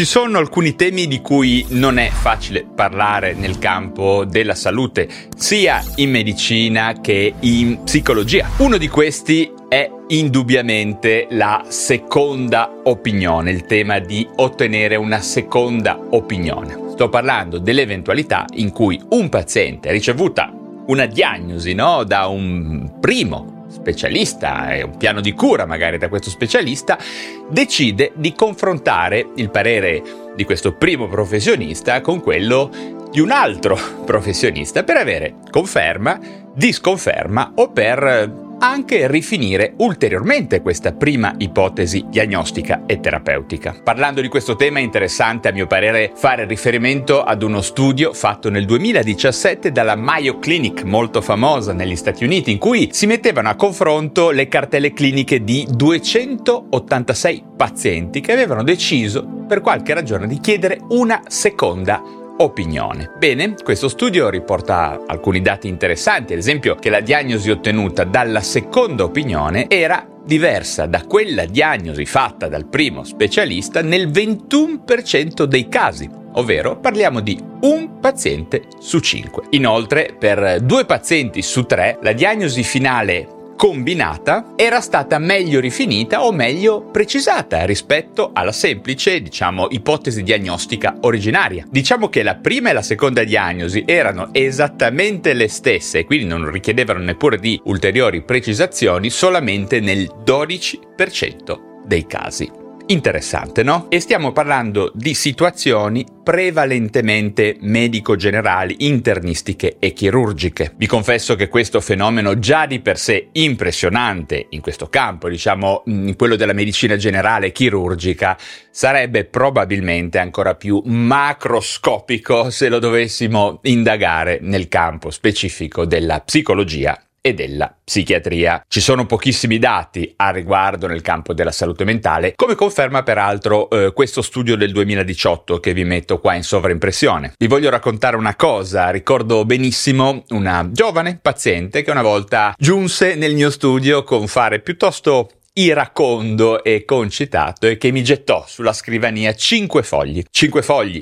Ci sono alcuni temi di cui non è facile parlare nel campo della salute, sia in medicina che in psicologia. Uno di questi è indubbiamente la seconda opinione, il tema di ottenere una seconda opinione. Sto parlando dell'eventualità in cui un paziente ha ricevuta una diagnosi, da un primo specialista, un piano di cura magari da questo specialista, decide di confrontare il parere di questo primo professionista con quello di un altro professionista per avere conferma, disconferma o per anche rifinire ulteriormente questa prima ipotesi diagnostica e terapeutica. Parlando di questo tema è interessante a mio parere fare riferimento ad uno studio fatto nel 2017 dalla Mayo Clinic, molto famosa negli Stati Uniti, in cui si mettevano a confronto le cartelle cliniche di 286 pazienti che avevano deciso per qualche ragione di chiedere una seconda opinione. Bene, questo studio riporta alcuni dati interessanti, ad esempio che la diagnosi ottenuta dalla seconda opinione era diversa da quella diagnosi fatta dal primo specialista nel 21% dei casi, ovvero parliamo di un paziente su 5. Inoltre, per 2 pazienti su 3, la diagnosi finale combinata era stata meglio rifinita o meglio precisata rispetto alla semplice, ipotesi diagnostica originaria. Diciamo che la prima e la seconda diagnosi erano esattamente le stesse e quindi non richiedevano neppure di ulteriori precisazioni, solamente nel 12% dei casi. Interessante, no? E stiamo parlando di situazioni prevalentemente medico-generali, internistiche e chirurgiche. Vi confesso che questo fenomeno già di per sé impressionante in questo campo, in quello della medicina generale chirurgica, sarebbe probabilmente ancora più macroscopico se lo dovessimo indagare nel campo specifico della psicologia e della psichiatria. Ci sono pochissimi dati a riguardo nel campo della salute mentale, come conferma peraltro questo studio del 2018 che vi metto qua in sovraimpressione. Vi voglio raccontare una cosa. Ricordo benissimo una giovane paziente che una volta giunse nel mio studio con fare piuttosto iracondo e concitato e che mi gettò sulla scrivania 5 fogli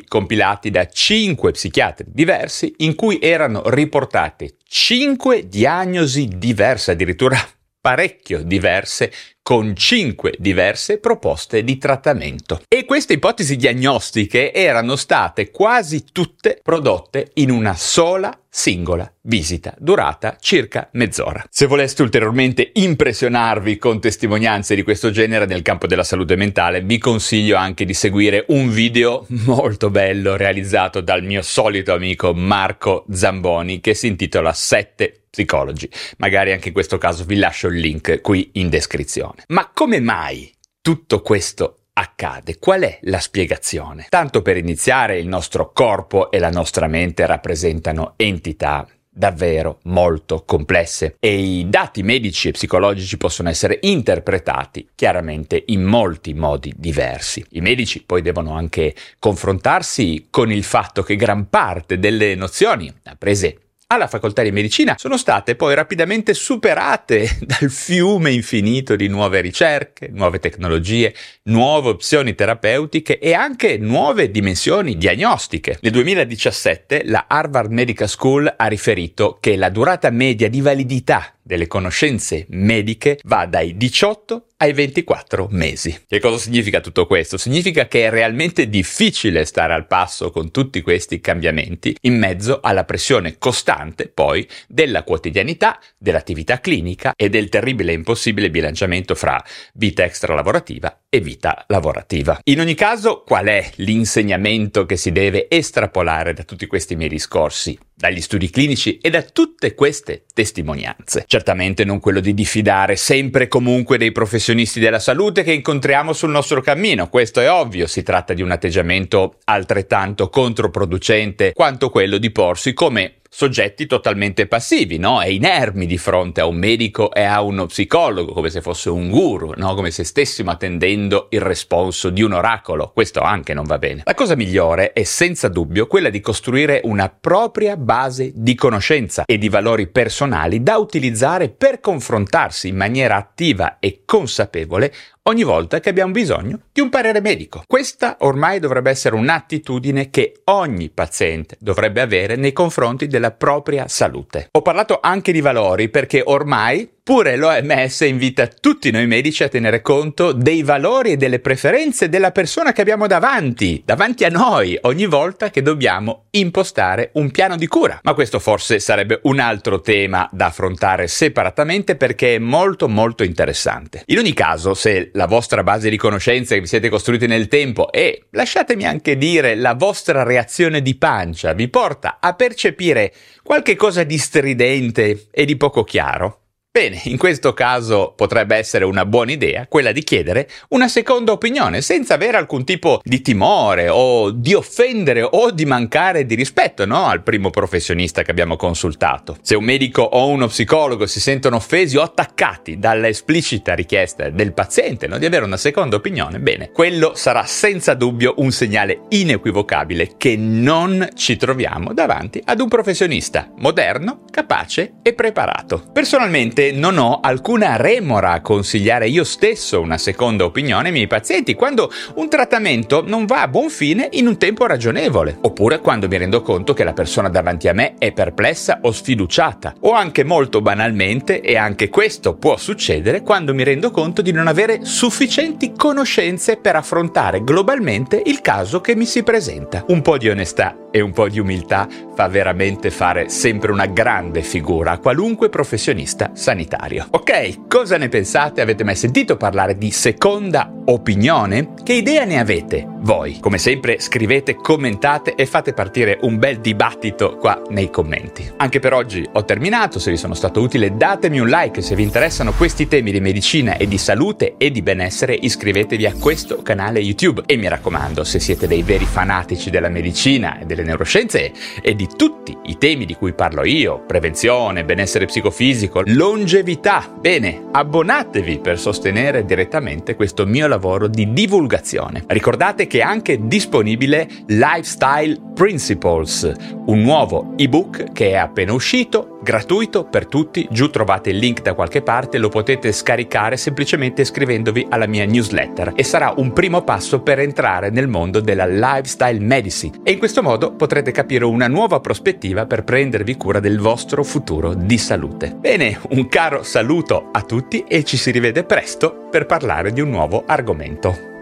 compilati da 5 psichiatri diversi in cui erano riportate 5 diagnosi diverse, addirittura parecchio diverse, con 5 diverse proposte di trattamento. E queste ipotesi diagnostiche erano state quasi tutte prodotte in una sola singola visita, durata circa mezz'ora. Se voleste ulteriormente impressionarvi con testimonianze di questo genere nel campo della salute mentale, vi consiglio anche di seguire un video molto bello realizzato dal mio solito amico Marco Zamboni che si intitola Sette Psicologi. Magari anche in questo caso vi lascio il link qui in descrizione. Ma come mai tutto questo accade? Qual è la spiegazione? Tanto per iniziare, il nostro corpo e la nostra mente rappresentano entità davvero molto complesse e i dati medici e psicologici possono essere interpretati chiaramente in molti modi diversi. I medici poi devono anche confrontarsi con il fatto che gran parte delle nozioni apprese alla facoltà di medicina sono state poi rapidamente superate dal fiume infinito di nuove ricerche, nuove tecnologie, nuove opzioni terapeutiche e anche nuove dimensioni diagnostiche. Nel 2017 la Harvard Medical School ha riferito che la durata media di validità delle conoscenze mediche va dai 18 ai 24 mesi. Che cosa significa tutto questo? Significa che è realmente difficile stare al passo con tutti questi cambiamenti in mezzo alla pressione costante poi della quotidianità, dell'attività clinica e del terribile e impossibile bilanciamento fra vita extralavorativa e vita lavorativa. In ogni caso, qual è l'insegnamento che si deve estrapolare da tutti questi miei discorsi, dagli studi clinici e da tutte queste testimonianze? Certamente non quello di diffidare sempre e comunque dei professionisti della salute che incontriamo sul nostro cammino, questo è ovvio, si tratta di un atteggiamento altrettanto controproducente quanto quello di porsi come soggetti totalmente passivi, e inermi di fronte a un medico e a uno psicologo, come se fosse un guru, come se stessimo attendendo il responso di un oracolo. Questo anche non va bene. La cosa migliore è senza dubbio quella di costruire una propria base di conoscenza e di valori personali da utilizzare per confrontarsi in maniera attiva e consapevole ogni volta che abbiamo bisogno di un parere medico. Questa ormai dovrebbe essere un'attitudine che ogni paziente dovrebbe avere nei confronti della propria salute. Ho parlato anche di valori perché ormai pure l'OMS invita tutti noi medici a tenere conto dei valori e delle preferenze della persona che abbiamo davanti a noi, ogni volta che dobbiamo impostare un piano di cura. Ma questo forse sarebbe un altro tema da affrontare separatamente perché è molto molto interessante. In ogni caso, se la vostra base di conoscenze che vi siete costruite nel tempo e, lasciatemi anche dire, la vostra reazione di pancia vi porta a percepire qualche cosa di stridente e di poco chiaro, bene, in questo caso potrebbe essere una buona idea quella di chiedere una seconda opinione senza avere alcun tipo di timore o di offendere o di mancare di rispetto, no? Al primo professionista che abbiamo consultato. Se un medico o uno psicologo si sentono offesi o attaccati dalla esplicita richiesta del paziente, no? Di avere una seconda opinione, bene, quello sarà senza dubbio un segnale inequivocabile che non ci troviamo davanti ad un professionista moderno, capace e preparato. Personalmente non ho alcuna remora a consigliare io stesso una seconda opinione ai miei pazienti quando un trattamento non va a buon fine in un tempo ragionevole, oppure quando mi rendo conto che la persona davanti a me è perplessa o sfiduciata, o anche molto banalmente, e anche questo può succedere, quando mi rendo conto di non avere sufficienti conoscenze per affrontare globalmente il caso che mi si presenta. Un po' di onestà e un po' di umiltà fa veramente fare sempre una grande figura a qualunque professionista sanitario. Ok, cosa ne pensate? Avete mai sentito parlare di seconda opinione? Che idea ne avete voi? Come sempre scrivete, commentate e fate partire un bel dibattito qua nei commenti. Anche per oggi ho terminato, se vi sono stato utile datemi un like, se vi interessano questi temi di medicina e di salute e di benessere iscrivetevi a questo canale YouTube e mi raccomando, se siete dei veri fanatici della medicina e delle neuroscienze e di tutti i temi di cui parlo io, prevenzione, benessere psicofisico, longevità, bene, abbonatevi per sostenere direttamente questo mio lavoro di divulgazione. Ricordate che è anche disponibile Lifestyle Principles, un nuovo ebook che è appena uscito, gratuito per tutti, giù trovate il link da qualche parte, lo potete scaricare semplicemente iscrivendovi alla mia newsletter e sarà un primo passo per entrare nel mondo della Lifestyle Medicine e in questo modo potrete capire una nuova prospettiva per prendervi cura del vostro futuro di salute. Bene, un caro saluto a tutti e ci si rivede presto per parlare di un nuovo argomento.